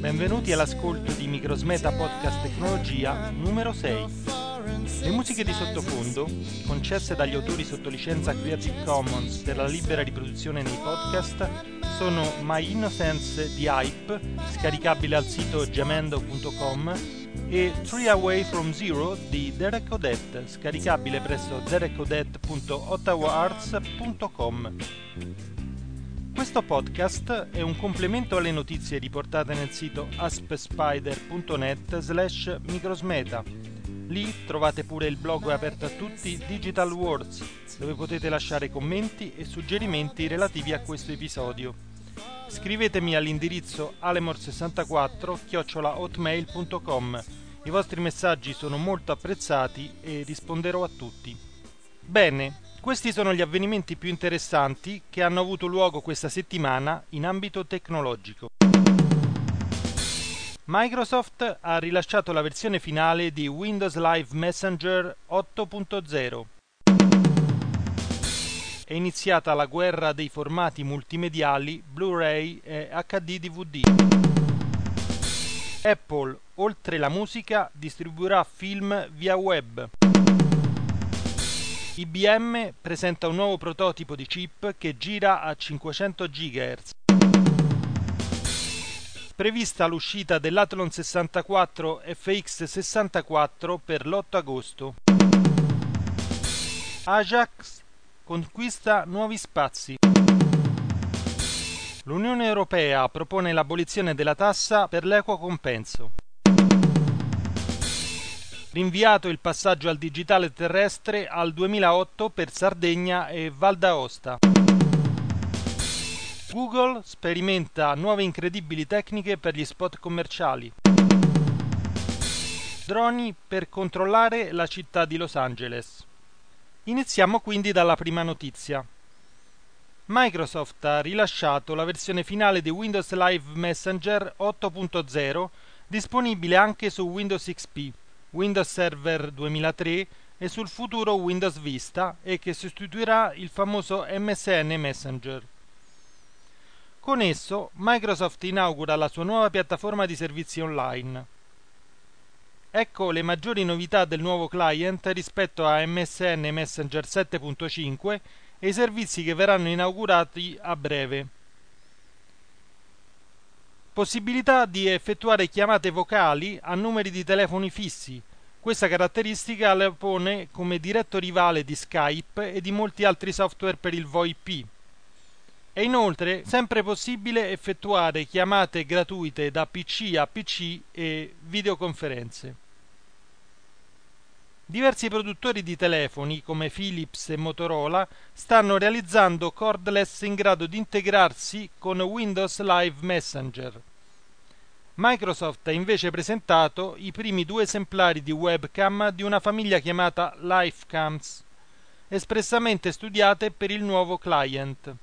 Benvenuti all'ascolto di Microsmeta Podcast Tecnologia numero 6. Le musiche di sottofondo, concesse dagli autori sotto licenza Creative Commons per la libera riproduzione nei podcast, sono My Innocence di Hype, scaricabile al sito jamendo.com, e Three Away From Zero di Derek Odette, scaricabile presso derekodette.ottawaarts.com. Questo podcast è un complemento alle notizie riportate nel sito aspspider.net/microsmeta. Lì trovate pure il blog aperto a tutti Digital Words, dove potete lasciare commenti e suggerimenti relativi a questo episodio. Scrivetemi all'indirizzo alemor64@hotmail.com. I vostri messaggi sono molto apprezzati e risponderò a tutti. Bene. Questi sono gli avvenimenti più interessanti che hanno avuto luogo questa settimana in ambito tecnologico. Microsoft ha rilasciato la versione finale di Windows Live Messenger 8.0. È iniziata la guerra dei formati multimediali Blu-ray e HD-DVD. Apple, oltre la musica, distribuirà film via web. IBM presenta un nuovo prototipo di chip che gira a 500 GHz. Prevista l'uscita dell'Athlon 64 FX64 per l'8 agosto. Ajax conquista nuovi spazi. L'Unione Europea propone l'abolizione della tassa per l'equo compenso. Rinviato il passaggio al digitale terrestre al 2008 per Sardegna e Val d'Aosta. Google sperimenta nuove incredibili tecniche per gli spot commerciali. Droni per controllare la città di Los Angeles. Iniziamo quindi dalla prima notizia. Microsoft ha rilasciato la versione finale di Windows Live Messenger 8.0, disponibile anche su Windows XP, Windows Server 2003 e sul futuro Windows Vista, e che sostituirà il famoso MSN Messenger. Con esso Microsoft inaugura la sua nuova piattaforma di servizi online. Ecco le maggiori novità del nuovo client rispetto a MSN Messenger 7.5 e i servizi che verranno inaugurati a breve. Possibilità di effettuare chiamate vocali a numeri di telefoni fissi. Questa caratteristica la pone come diretto rivale di Skype e di molti altri software per il VoIP. È inoltre sempre possibile effettuare chiamate gratuite da PC a PC e videoconferenze. Diversi produttori di telefoni, come Philips e Motorola, stanno realizzando cordless in grado di integrarsi con Windows Live Messenger. Microsoft ha invece presentato i primi 2 esemplari di webcam di una famiglia chiamata LiveCams, espressamente studiate per il nuovo client.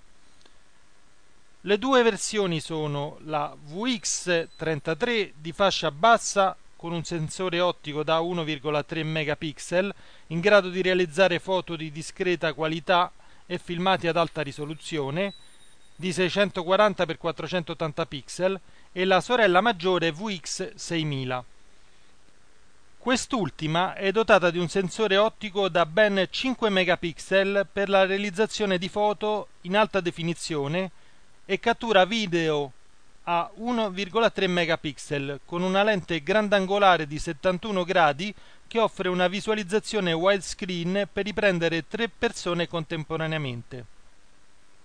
Le 2 versioni sono la VX33 di fascia bassa con un sensore ottico da 1,3 megapixel in grado di realizzare foto di discreta qualità e filmati ad alta risoluzione di 640x480 pixel, e la sorella maggiore VX6000. Quest'ultima è dotata di un sensore ottico da ben 5 megapixel per la realizzazione di foto in alta definizione e cattura video a 1,3 megapixel con una lente grandangolare di 71 gradi che offre una visualizzazione widescreen per riprendere 3 persone contemporaneamente.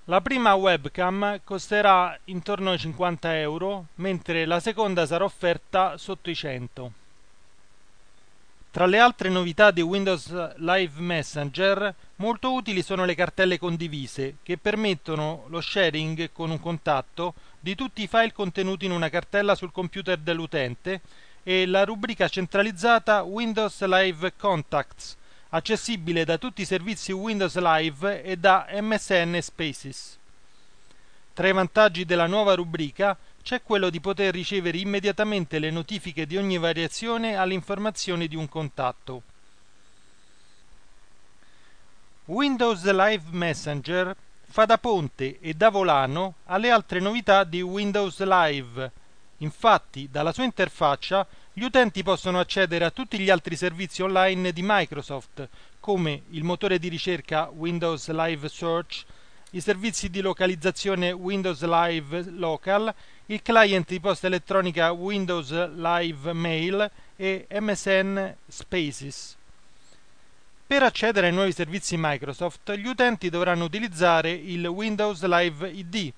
La prima webcam costerà intorno ai €50, mentre la seconda sarà offerta sotto i €100. Tra le altre novità di Windows Live Messenger, molto utili sono le cartelle condivise, che permettono lo sharing con un contatto di tutti i file contenuti in una cartella sul computer dell'utente, e la rubrica centralizzata Windows Live Contacts, accessibile da tutti i servizi Windows Live e da MSN Spaces. Tra i vantaggi della nuova rubrica c'è quello di poter ricevere immediatamente le notifiche di ogni variazione alle informazioni di un contatto. Windows Live Messenger fa da ponte e da volano alle altre novità di Windows Live, Infatti, dalla sua interfaccia, gli utenti possono accedere a tutti gli altri servizi online di Microsoft, come il motore di ricerca Windows Live Search, i servizi di localizzazione Windows Live Local, il client di posta elettronica Windows Live Mail e MSN Spaces. Per accedere ai nuovi servizi Microsoft, gli utenti dovranno utilizzare il Windows Live ID,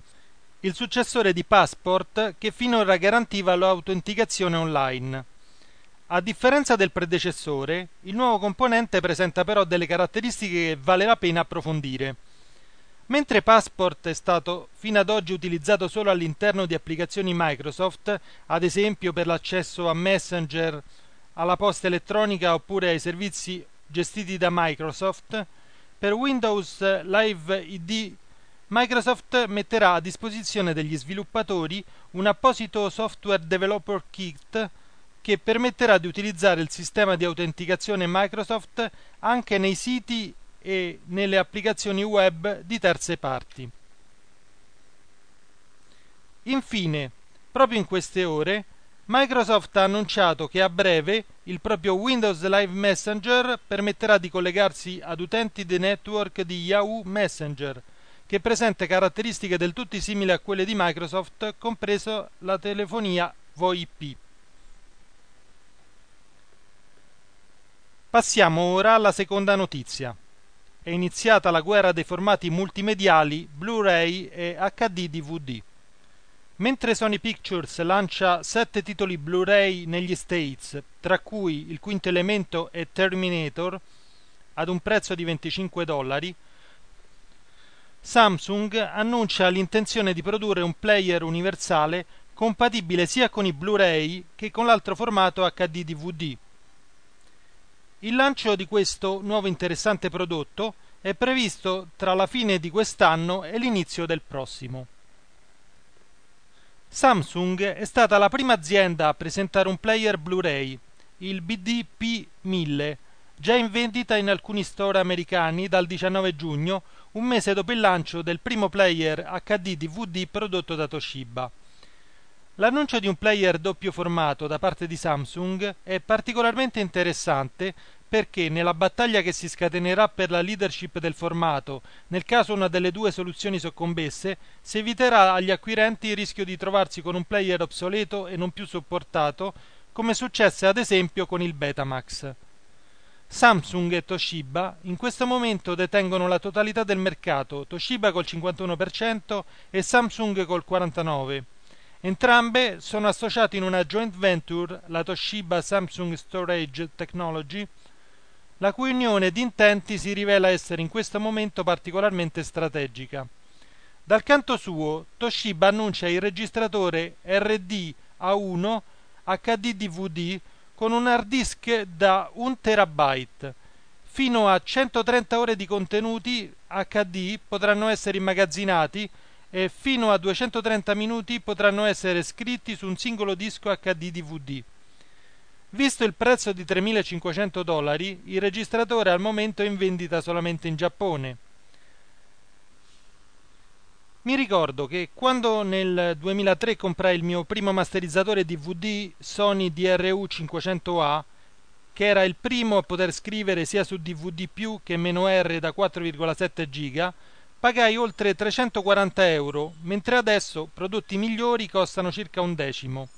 il successore di Passport che finora garantiva l'autenticazione online. A differenza del predecessore, il nuovo componente presenta però delle caratteristiche che vale la pena approfondire. Mentre Passport è stato fino ad oggi utilizzato solo all'interno di applicazioni Microsoft, ad esempio per l'accesso a Messenger, alla posta elettronica oppure ai servizi gestiti da Microsoft, per Windows Live ID Microsoft metterà a disposizione degli sviluppatori un apposito software developer kit che permetterà di utilizzare il sistema di autenticazione Microsoft anche nei siti e nelle applicazioni web di terze parti. Infine, proprio in queste ore, Microsoft ha annunciato che a breve il proprio Windows Live Messenger permetterà di collegarsi ad utenti del network di Yahoo Messenger, che presenta caratteristiche del tutto simili a quelle di Microsoft, compreso la telefonia VoIP. Passiamo ora alla seconda notizia. È iniziata la guerra dei formati multimediali Blu-ray e HD-DVD. Mentre Sony Pictures lancia 7 titoli Blu-ray negli States, tra cui Il Quinto Elemento e Terminator, ad un prezzo di $25, Samsung annuncia l'intenzione di produrre un player universale compatibile sia con i Blu-ray che con l'altro formato HD-DVD. Il lancio di questo nuovo interessante prodotto è previsto tra la fine di quest'anno e l'inizio del prossimo. Samsung è stata la prima azienda a presentare un player Blu-ray, il BDP1000, già in vendita in alcuni store americani dal 19 giugno, un mese dopo il lancio del primo player HD-DVD prodotto da Toshiba. L'annuncio di un player doppio formato da parte di Samsung è particolarmente interessante perché nella battaglia che si scatenerà per la leadership del formato, nel caso una delle due soluzioni soccombesse, si eviterà agli acquirenti il rischio di trovarsi con un player obsoleto e non più supportato, come successe ad esempio con il Betamax. Samsung e Toshiba in questo momento detengono la totalità del mercato, Toshiba col 51% e Samsung col 49%. Entrambe sono associate in una joint venture, la Toshiba Samsung Storage Technology, la cui unione di intenti si rivela essere in questo momento particolarmente strategica. Dal canto suo, Toshiba annuncia il registratore RD-A1 HD-DVD con un hard disk da 1 terabyte. Fino a 130 ore di contenuti HD potranno essere immagazzinati e fino a 230 minuti potranno essere scritti su un singolo disco HD-DVD. Visto il prezzo di $3.500, il registratore al momento è in vendita solamente in Giappone. Mi ricordo che quando nel 2003 comprai il mio primo masterizzatore DVD Sony DRU500A, che era il primo a poter scrivere sia su DVD più che -R da 4,7 giga, pagai oltre €340, mentre adesso prodotti migliori costano circa un decimo.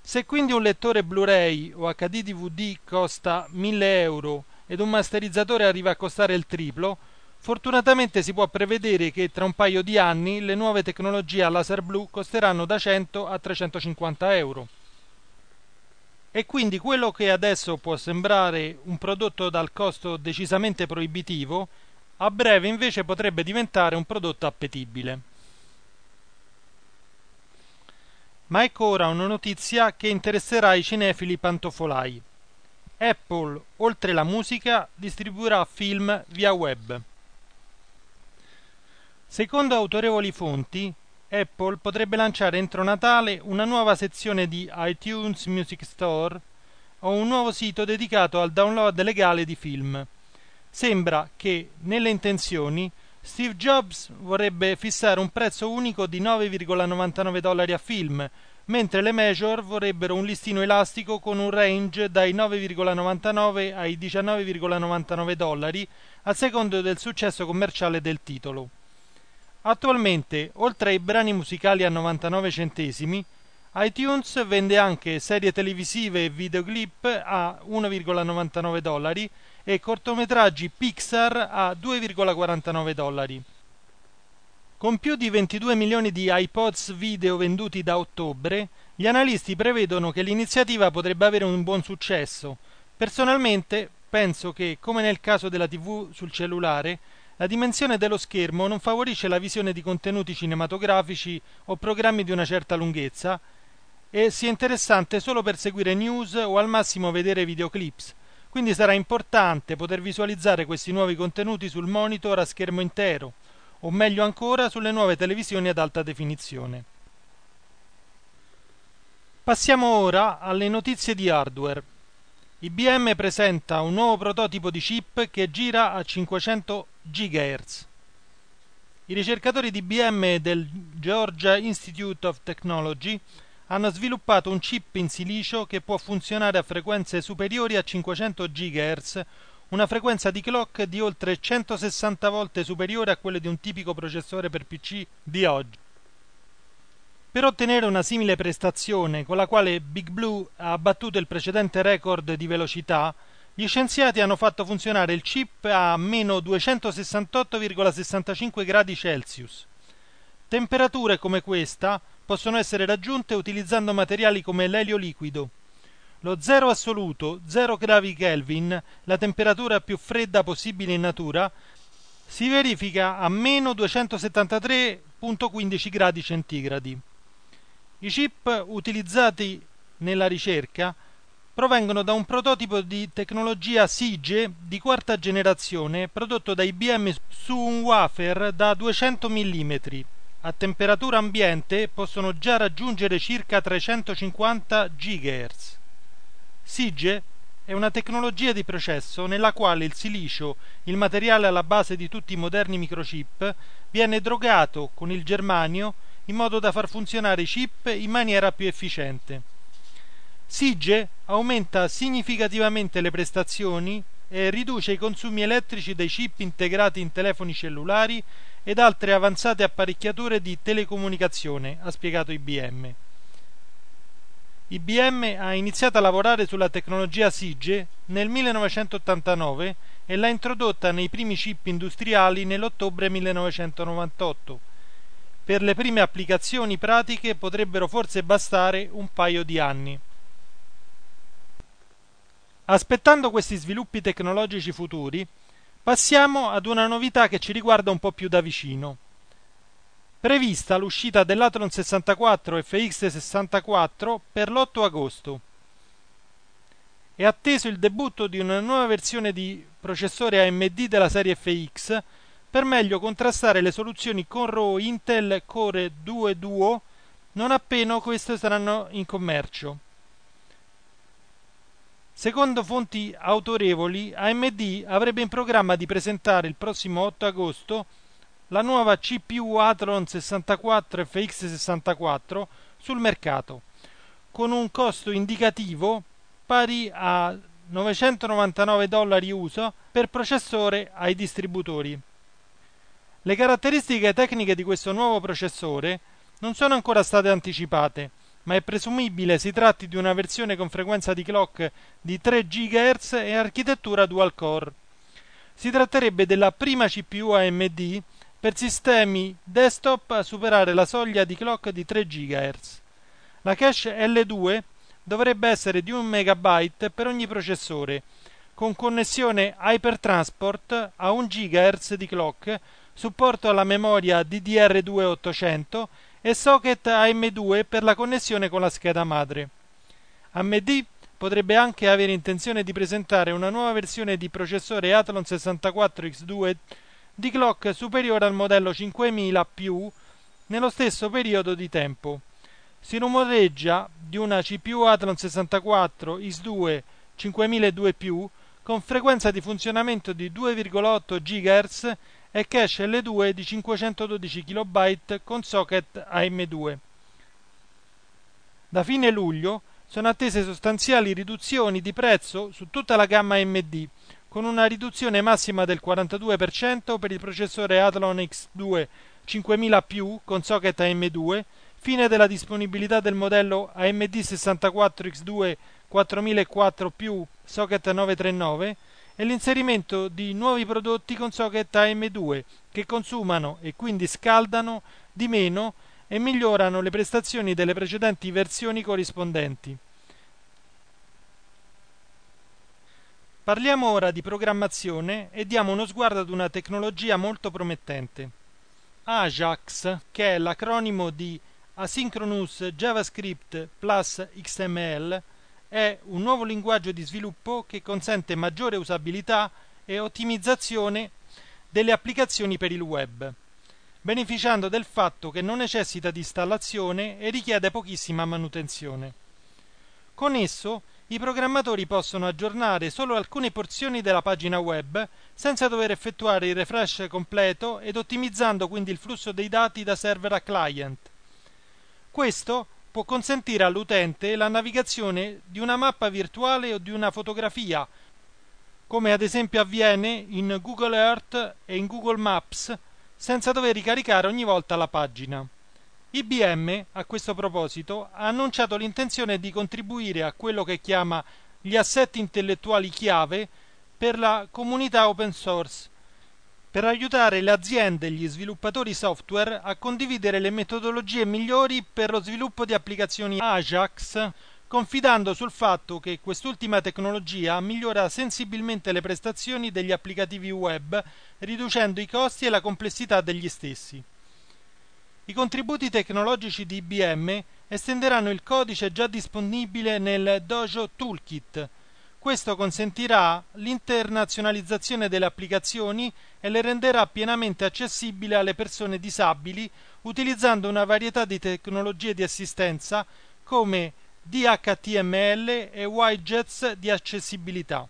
Se quindi un lettore Blu-ray o HD-DVD costa €1.000 ed un masterizzatore arriva a costare il triplo, fortunatamente si può prevedere che tra un paio di anni le nuove tecnologie a laser blu costeranno da €100 a €350. E quindi quello che adesso può sembrare un prodotto dal costo decisamente proibitivo, a breve invece potrebbe diventare un prodotto appetibile. Ma ecco ora una notizia che interesserà i cinefili pantofolai. Apple, oltre la musica, distribuirà film via web. Secondo autorevoli fonti, Apple potrebbe lanciare entro Natale una nuova sezione di iTunes Music Store o un nuovo sito dedicato al download legale di film. Sembra che, nelle intenzioni, Steve Jobs vorrebbe fissare un prezzo unico di $9,99 a film, mentre le major vorrebbero un listino elastico con un range dai 9,99 ai 19,99 dollari a seconda del successo commerciale del titolo. Attualmente, oltre ai brani musicali a 99 centesimi, iTunes vende anche serie televisive e videoclip a 1,99 dollari e cortometraggi Pixar a 2,49 dollari. Con più di 22 milioni di iPods video venduti da ottobre, gli analisti prevedono che l'iniziativa potrebbe avere un buon successo. Personalmente, penso che, come nel caso della TV sul cellulare, la dimensione dello schermo non favorisce la visione di contenuti cinematografici o programmi di una certa lunghezza e sia interessante solo per seguire news o al massimo vedere videoclips, quindi sarà importante poter visualizzare questi nuovi contenuti sul monitor a schermo intero, o meglio ancora sulle nuove televisioni ad alta definizione. Passiamo ora alle notizie di hardware. IBM presenta un nuovo prototipo di chip che gira a 500 GHz. I ricercatori di IBM e del Georgia Institute of Technology hanno sviluppato un chip in silicio che può funzionare a frequenze superiori a 500 GHz, una frequenza di clock di oltre 160 volte superiore a quelle di un tipico processore per PC di oggi. Per ottenere una simile prestazione, con la quale Big Blue ha battuto il precedente record di velocità, gli scienziati hanno fatto funzionare il chip a meno 268,65 gradi Celsius. Temperature come questa possono essere raggiunte utilizzando materiali come l'elio liquido. Lo zero assoluto, 0 gradi Kelvin, la temperatura più fredda possibile in natura, si verifica a meno 273,15 gradi centigradi. I chip utilizzati nella ricerca provengono da un prototipo di tecnologia SiGe di quarta generazione prodotto da IBM su un wafer da 200 mm. A temperatura ambiente possono già raggiungere circa 350 GHz. SiGe è una tecnologia di processo nella quale il silicio, il materiale alla base di tutti i moderni microchip, viene drogato con il germanio in modo da far funzionare i chip in maniera più efficiente. SiGe aumenta significativamente le prestazioni e riduce i consumi elettrici dei chip integrati in telefoni cellulari ed altre avanzate apparecchiature di telecomunicazione, ha spiegato IBM. IBM ha iniziato a lavorare sulla tecnologia SiGe nel 1989 e l'ha introdotta nei primi chip industriali nell'ottobre 1998. Per le prime applicazioni pratiche potrebbero forse bastare un paio di anni. Aspettando questi sviluppi tecnologici futuri, passiamo ad una novità che ci riguarda un po' più da vicino. Prevista l'uscita dell'Athlon 64 FX64 per l'8 agosto. È atteso il debutto di una nuova versione di processore AMD della serie FX per meglio contrastare le soluzioni Conroe Intel Core 2 Duo non appena queste saranno in commercio. Secondo fonti autorevoli, AMD avrebbe in programma di presentare il prossimo 8 agosto la nuova CPU Athlon 64 FX64 sul mercato, con un costo indicativo pari a $999 USA per processore ai distributori. Le caratteristiche tecniche di questo nuovo processore non sono ancora state anticipate, ma è presumibile si tratti di una versione con frequenza di clock di 3 GHz e architettura dual core. Si tratterebbe della prima CPU AMD per sistemi desktop a superare la soglia di clock di 3 GHz. La cache L2 dovrebbe essere di 1 MB per ogni processore, con connessione HyperTransport a 1 GHz di clock, supporto alla memoria DDR2 800 e socket AM2 per la connessione con la scheda madre. AMD potrebbe anche avere intenzione di presentare una nuova versione di processore Athlon 64X2 di clock superiore al modello 5000 più nello stesso periodo di tempo. Si rumoreggia di una CPU Athlon 64X2 5002 più con frequenza di funzionamento di 2,8 GHz e cache L2 di 512 KB con socket AM2. Da fine luglio sono attese sostanziali riduzioni di prezzo su tutta la gamma AMD, con una riduzione massima del 42% per il processore Athlon X2 5000+ con socket AM2, fine della disponibilità del modello AMD 64X2 4004+ socket 939 e l'inserimento di nuovi prodotti con socket AM2 che consumano e quindi scaldano di meno e migliorano le prestazioni delle precedenti versioni corrispondenti. Parliamo ora di programmazione e diamo uno sguardo ad una tecnologia molto promettente. Ajax, che è l'acronimo di Asynchronous JavaScript plus XML, è un nuovo linguaggio di sviluppo che consente maggiore usabilità e ottimizzazione delle applicazioni per il web, beneficiando del fatto che non necessita di installazione e richiede pochissima manutenzione. Con esso, i programmatori possono aggiornare solo alcune porzioni della pagina web senza dover effettuare il refresh completo ed ottimizzando quindi il flusso dei dati da server a client. Questo può consentire all'utente la navigazione di una mappa virtuale o di una fotografia, come ad esempio avviene in Google Earth e in Google Maps, senza dover ricaricare ogni volta la pagina. IBM, a questo proposito, ha annunciato l'intenzione di contribuire a quello che chiama gli assetti intellettuali chiave per la comunità open source, per aiutare le aziende e gli sviluppatori software a condividere le metodologie migliori per lo sviluppo di applicazioni Ajax, confidando sul fatto che quest'ultima tecnologia migliora sensibilmente le prestazioni degli applicativi web, riducendo i costi e la complessità degli stessi. I contributi tecnologici di IBM estenderanno il codice già disponibile nel Dojo Toolkit. Questo consentirà l'internazionalizzazione delle applicazioni e le renderà pienamente accessibili alle persone disabili, utilizzando una varietà di tecnologie di assistenza come DHTML e widgets di accessibilità.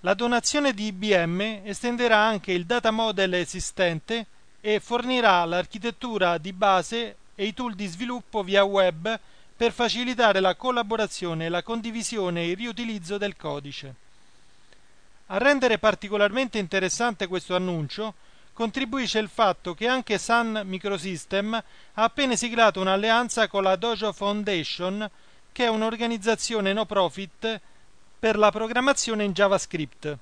La donazione di IBM estenderà anche il data model esistente e fornirà l'architettura di base e i tool di sviluppo via web per facilitare la collaborazione, la condivisione e il riutilizzo del codice. A rendere particolarmente interessante questo annuncio contribuisce il fatto che anche Sun Microsystem ha appena siglato un'alleanza con la Dojo Foundation, che è un'organizzazione no profit per la programmazione in JavaScript.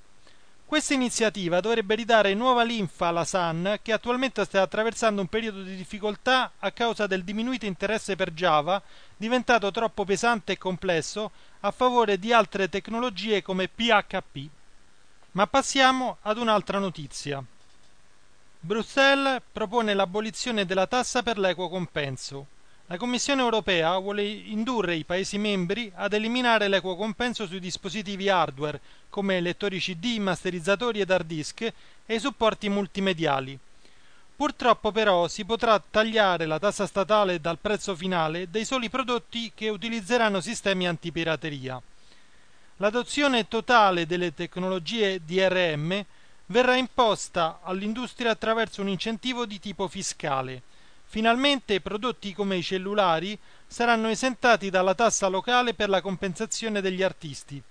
Questa iniziativa dovrebbe ridare nuova linfa alla Sun, che attualmente sta attraversando un periodo di difficoltà a causa del diminuito interesse per Java, diventato troppo pesante e complesso, a favore di altre tecnologie come PHP. Ma passiamo ad un'altra notizia. Bruxelles propone l'abolizione della tassa per l'equo compenso. La Commissione europea vuole indurre i Paesi membri ad eliminare l'equo compenso sui dispositivi hardware, come lettori CD, masterizzatori ed hard disk, e i supporti multimediali. Purtroppo però si potrà tagliare la tassa statale dal prezzo finale dei soli prodotti che utilizzeranno sistemi antipirateria. L'adozione totale delle tecnologie DRM verrà imposta all'industria attraverso un incentivo di tipo fiscale. Finalmente prodotti come i cellulari saranno esentati dalla tassa locale per la compensazione degli artisti.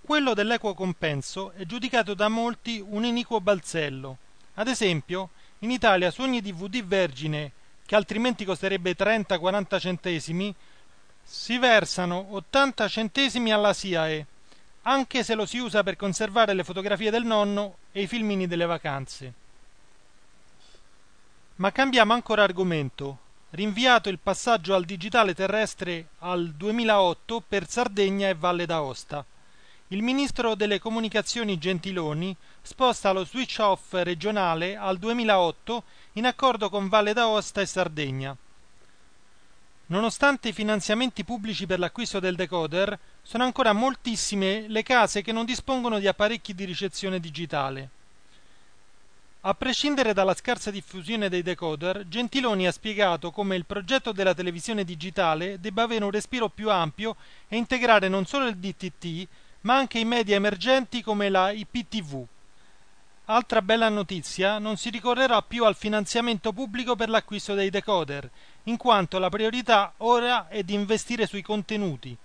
Quello dell'equo compenso è giudicato da molti un iniquo balzello. Ad esempio, in Italia su ogni DVD vergine, che altrimenti costerebbe 30-40 centesimi, si versano 80 centesimi alla SIAE, anche se lo si usa per conservare le fotografie del nonno e i filmini delle vacanze. Ma cambiamo ancora argomento. Rinviato il passaggio al digitale terrestre al 2008 per Sardegna e Valle d'Aosta. Il ministro delle comunicazioni Gentiloni sposta lo switch off regionale al 2008 in accordo con Valle d'Aosta e Sardegna. Nonostante i finanziamenti pubblici per l'acquisto del decoder, sono ancora moltissime le case che non dispongono di apparecchi di ricezione digitale. A prescindere dalla scarsa diffusione dei decoder, Gentiloni ha spiegato come il progetto della televisione digitale debba avere un respiro più ampio e integrare non solo il DTT, ma anche i media emergenti come la IPTV. Altra bella notizia, non si ricorrerà più al finanziamento pubblico per l'acquisto dei decoder in quanto la priorità ora è di investire sui contenuti.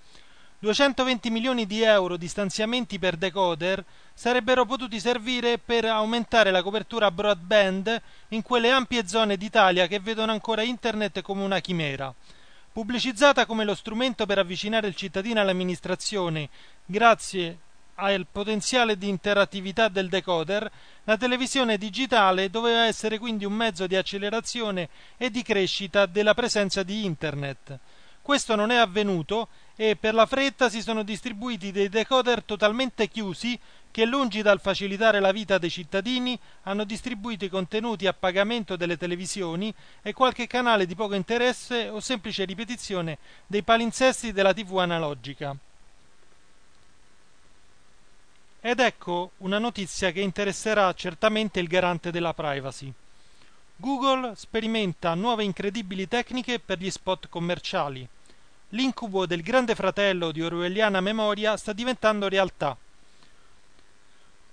220 milioni di euro di stanziamenti per decoder sarebbero potuti servire per aumentare la copertura broadband in quelle ampie zone d'Italia che vedono ancora internet come una chimera. Pubblicizzata come lo strumento per avvicinare il cittadino all'amministrazione, grazie al potenziale di interattività del decoder, la televisione digitale doveva essere quindi un mezzo di accelerazione e di crescita della presenza di internet. Questo non è avvenuto e per la fretta si sono distribuiti dei decoder totalmente chiusi che, lungi dal facilitare la vita dei cittadini, hanno distribuito i contenuti a pagamento delle televisioni e qualche canale di poco interesse o semplice ripetizione dei palinsesti della TV analogica. Ed ecco una notizia che interesserà certamente il garante della privacy. Google sperimenta nuove incredibili tecniche per gli spot commerciali. L'incubo del Grande Fratello di orwelliana memoria sta diventando realtà.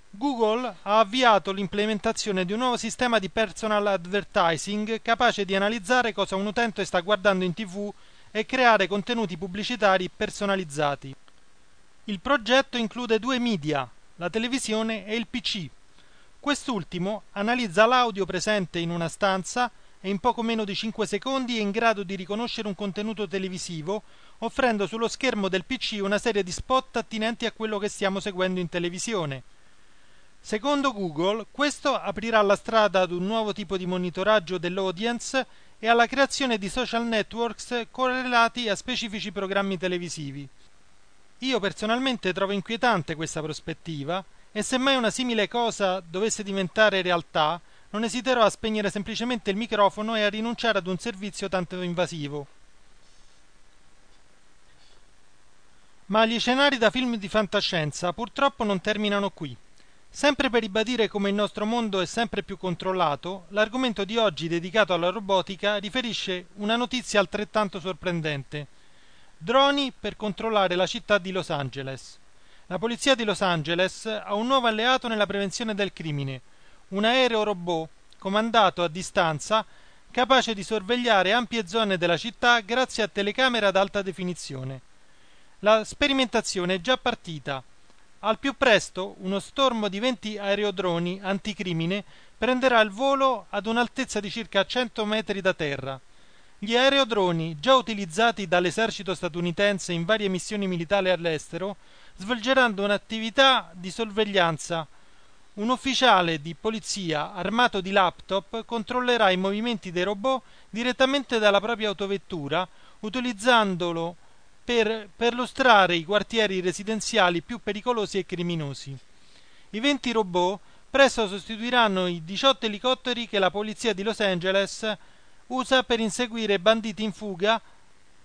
Google ha avviato l'implementazione di un nuovo sistema di personal advertising capace di analizzare cosa un utente sta guardando in TV e creare contenuti pubblicitari personalizzati. Il progetto include due media, la televisione e il PC. Quest'ultimo analizza l'audio presente in una stanza e in poco meno di 5 secondi è in grado di riconoscere un contenuto televisivo, offrendo sullo schermo del PC una serie di spot attinenti a quello che stiamo seguendo in televisione. Secondo Google, questo aprirà la strada ad un nuovo tipo di monitoraggio dell'audience e alla creazione di social networks correlati a specifici programmi televisivi. Io personalmente trovo inquietante questa prospettiva e semmai una simile cosa dovesse diventare realtà, non esiterò a spegnere semplicemente il microfono e a rinunciare ad un servizio tanto invasivo. Ma gli scenari da film di fantascienza purtroppo non terminano qui. Sempre per ribadire come il nostro mondo è sempre più controllato, l'argomento di oggi dedicato alla robotica riferisce una notizia altrettanto sorprendente. Droni per controllare la città di Los Angeles. La polizia di Los Angeles ha un nuovo alleato nella prevenzione del crimine. Un aereo robot, comandato a distanza, capace di sorvegliare ampie zone della città grazie a telecamere ad alta definizione. La sperimentazione è già partita. Al più presto, uno stormo di 20 aerodroni anticrimine prenderà il volo ad un'altezza di circa 100 metri da terra. Gli aerodroni, già utilizzati dall'esercito statunitense in varie missioni militari all'estero, svolgeranno un'attività di sorveglianza. Un ufficiale di polizia armato di laptop controllerà i movimenti dei robot direttamente dalla propria autovettura, utilizzandolo per perlustrare i quartieri residenziali più pericolosi e criminosi. I 20 robot presto sostituiranno i 18 elicotteri che la polizia di Los Angeles usa per inseguire banditi in fuga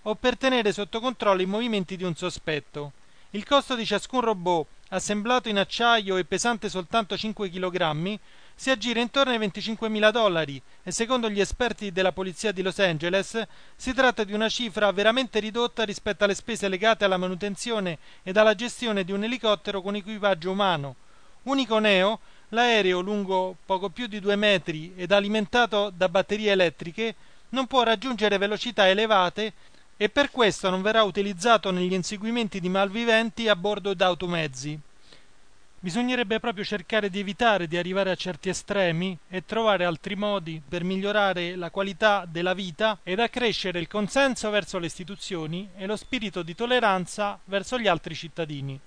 o per tenere sotto controllo i movimenti di un sospetto. Il costo di ciascun robot, assemblato in acciaio e pesante soltanto 5 kg, si aggira intorno ai $25.000 e secondo gli esperti della polizia di Los Angeles si tratta di una cifra veramente ridotta rispetto alle spese legate alla manutenzione ed alla gestione di un elicottero con equipaggio umano. Unico neo, l'aereo, lungo poco più di 2 metri ed alimentato da batterie elettriche, non può raggiungere velocità elevate e per questo non verrà utilizzato negli inseguimenti di malviventi a bordo d'automezzi. Bisognerebbe proprio cercare di evitare di arrivare a certi estremi e trovare altri modi per migliorare la qualità della vita ed accrescere il consenso verso le istituzioni e lo spirito di tolleranza verso gli altri cittadini.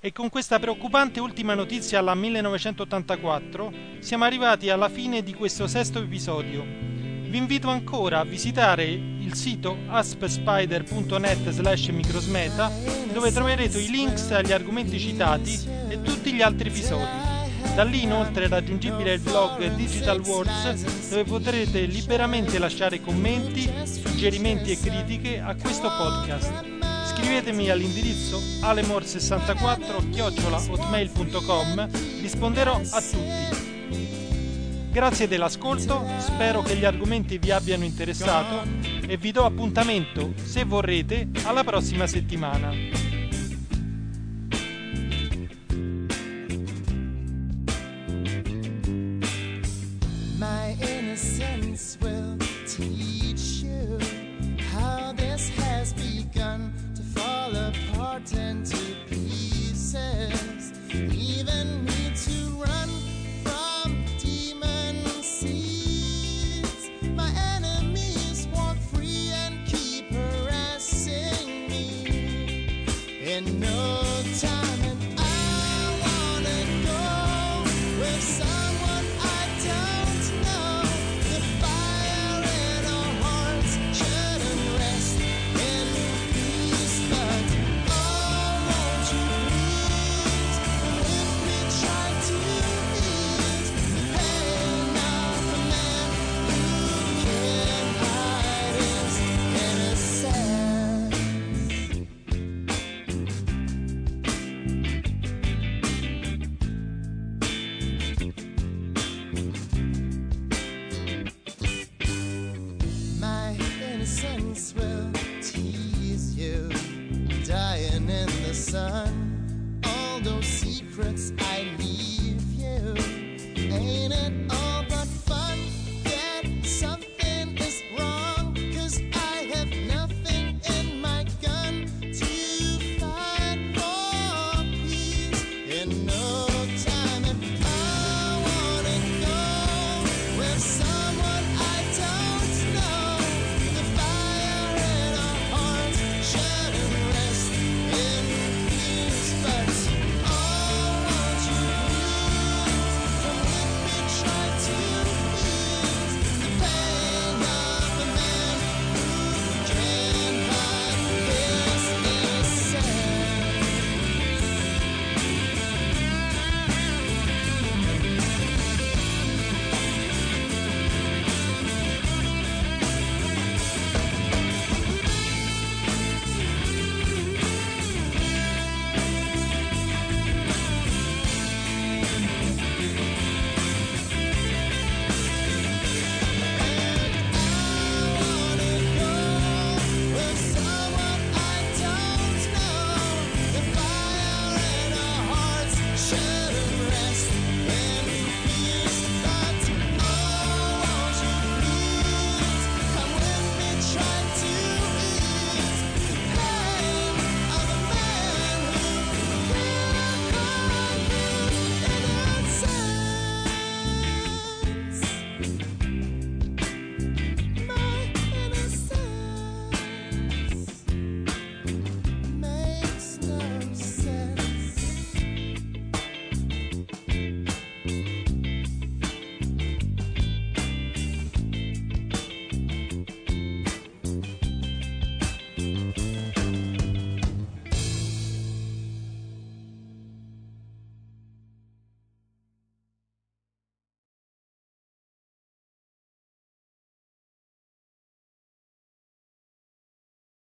E con questa preoccupante ultima notizia alla 1984 siamo arrivati alla fine di questo sesto episodio. Vi invito ancora a visitare il sito aspspider.net/microsmeta dove troverete i links agli argomenti citati e tutti gli altri episodi. Da lì inoltre è raggiungibile il blog Digital Words dove potrete liberamente lasciare commenti, suggerimenti e critiche a questo podcast. Scrivetemi all'indirizzo alemor64@hotmail.com, risponderò a tutti. Grazie dell'ascolto, spero che gli argomenti vi abbiano interessato e vi do appuntamento, se vorrete, alla prossima settimana. My innocence will since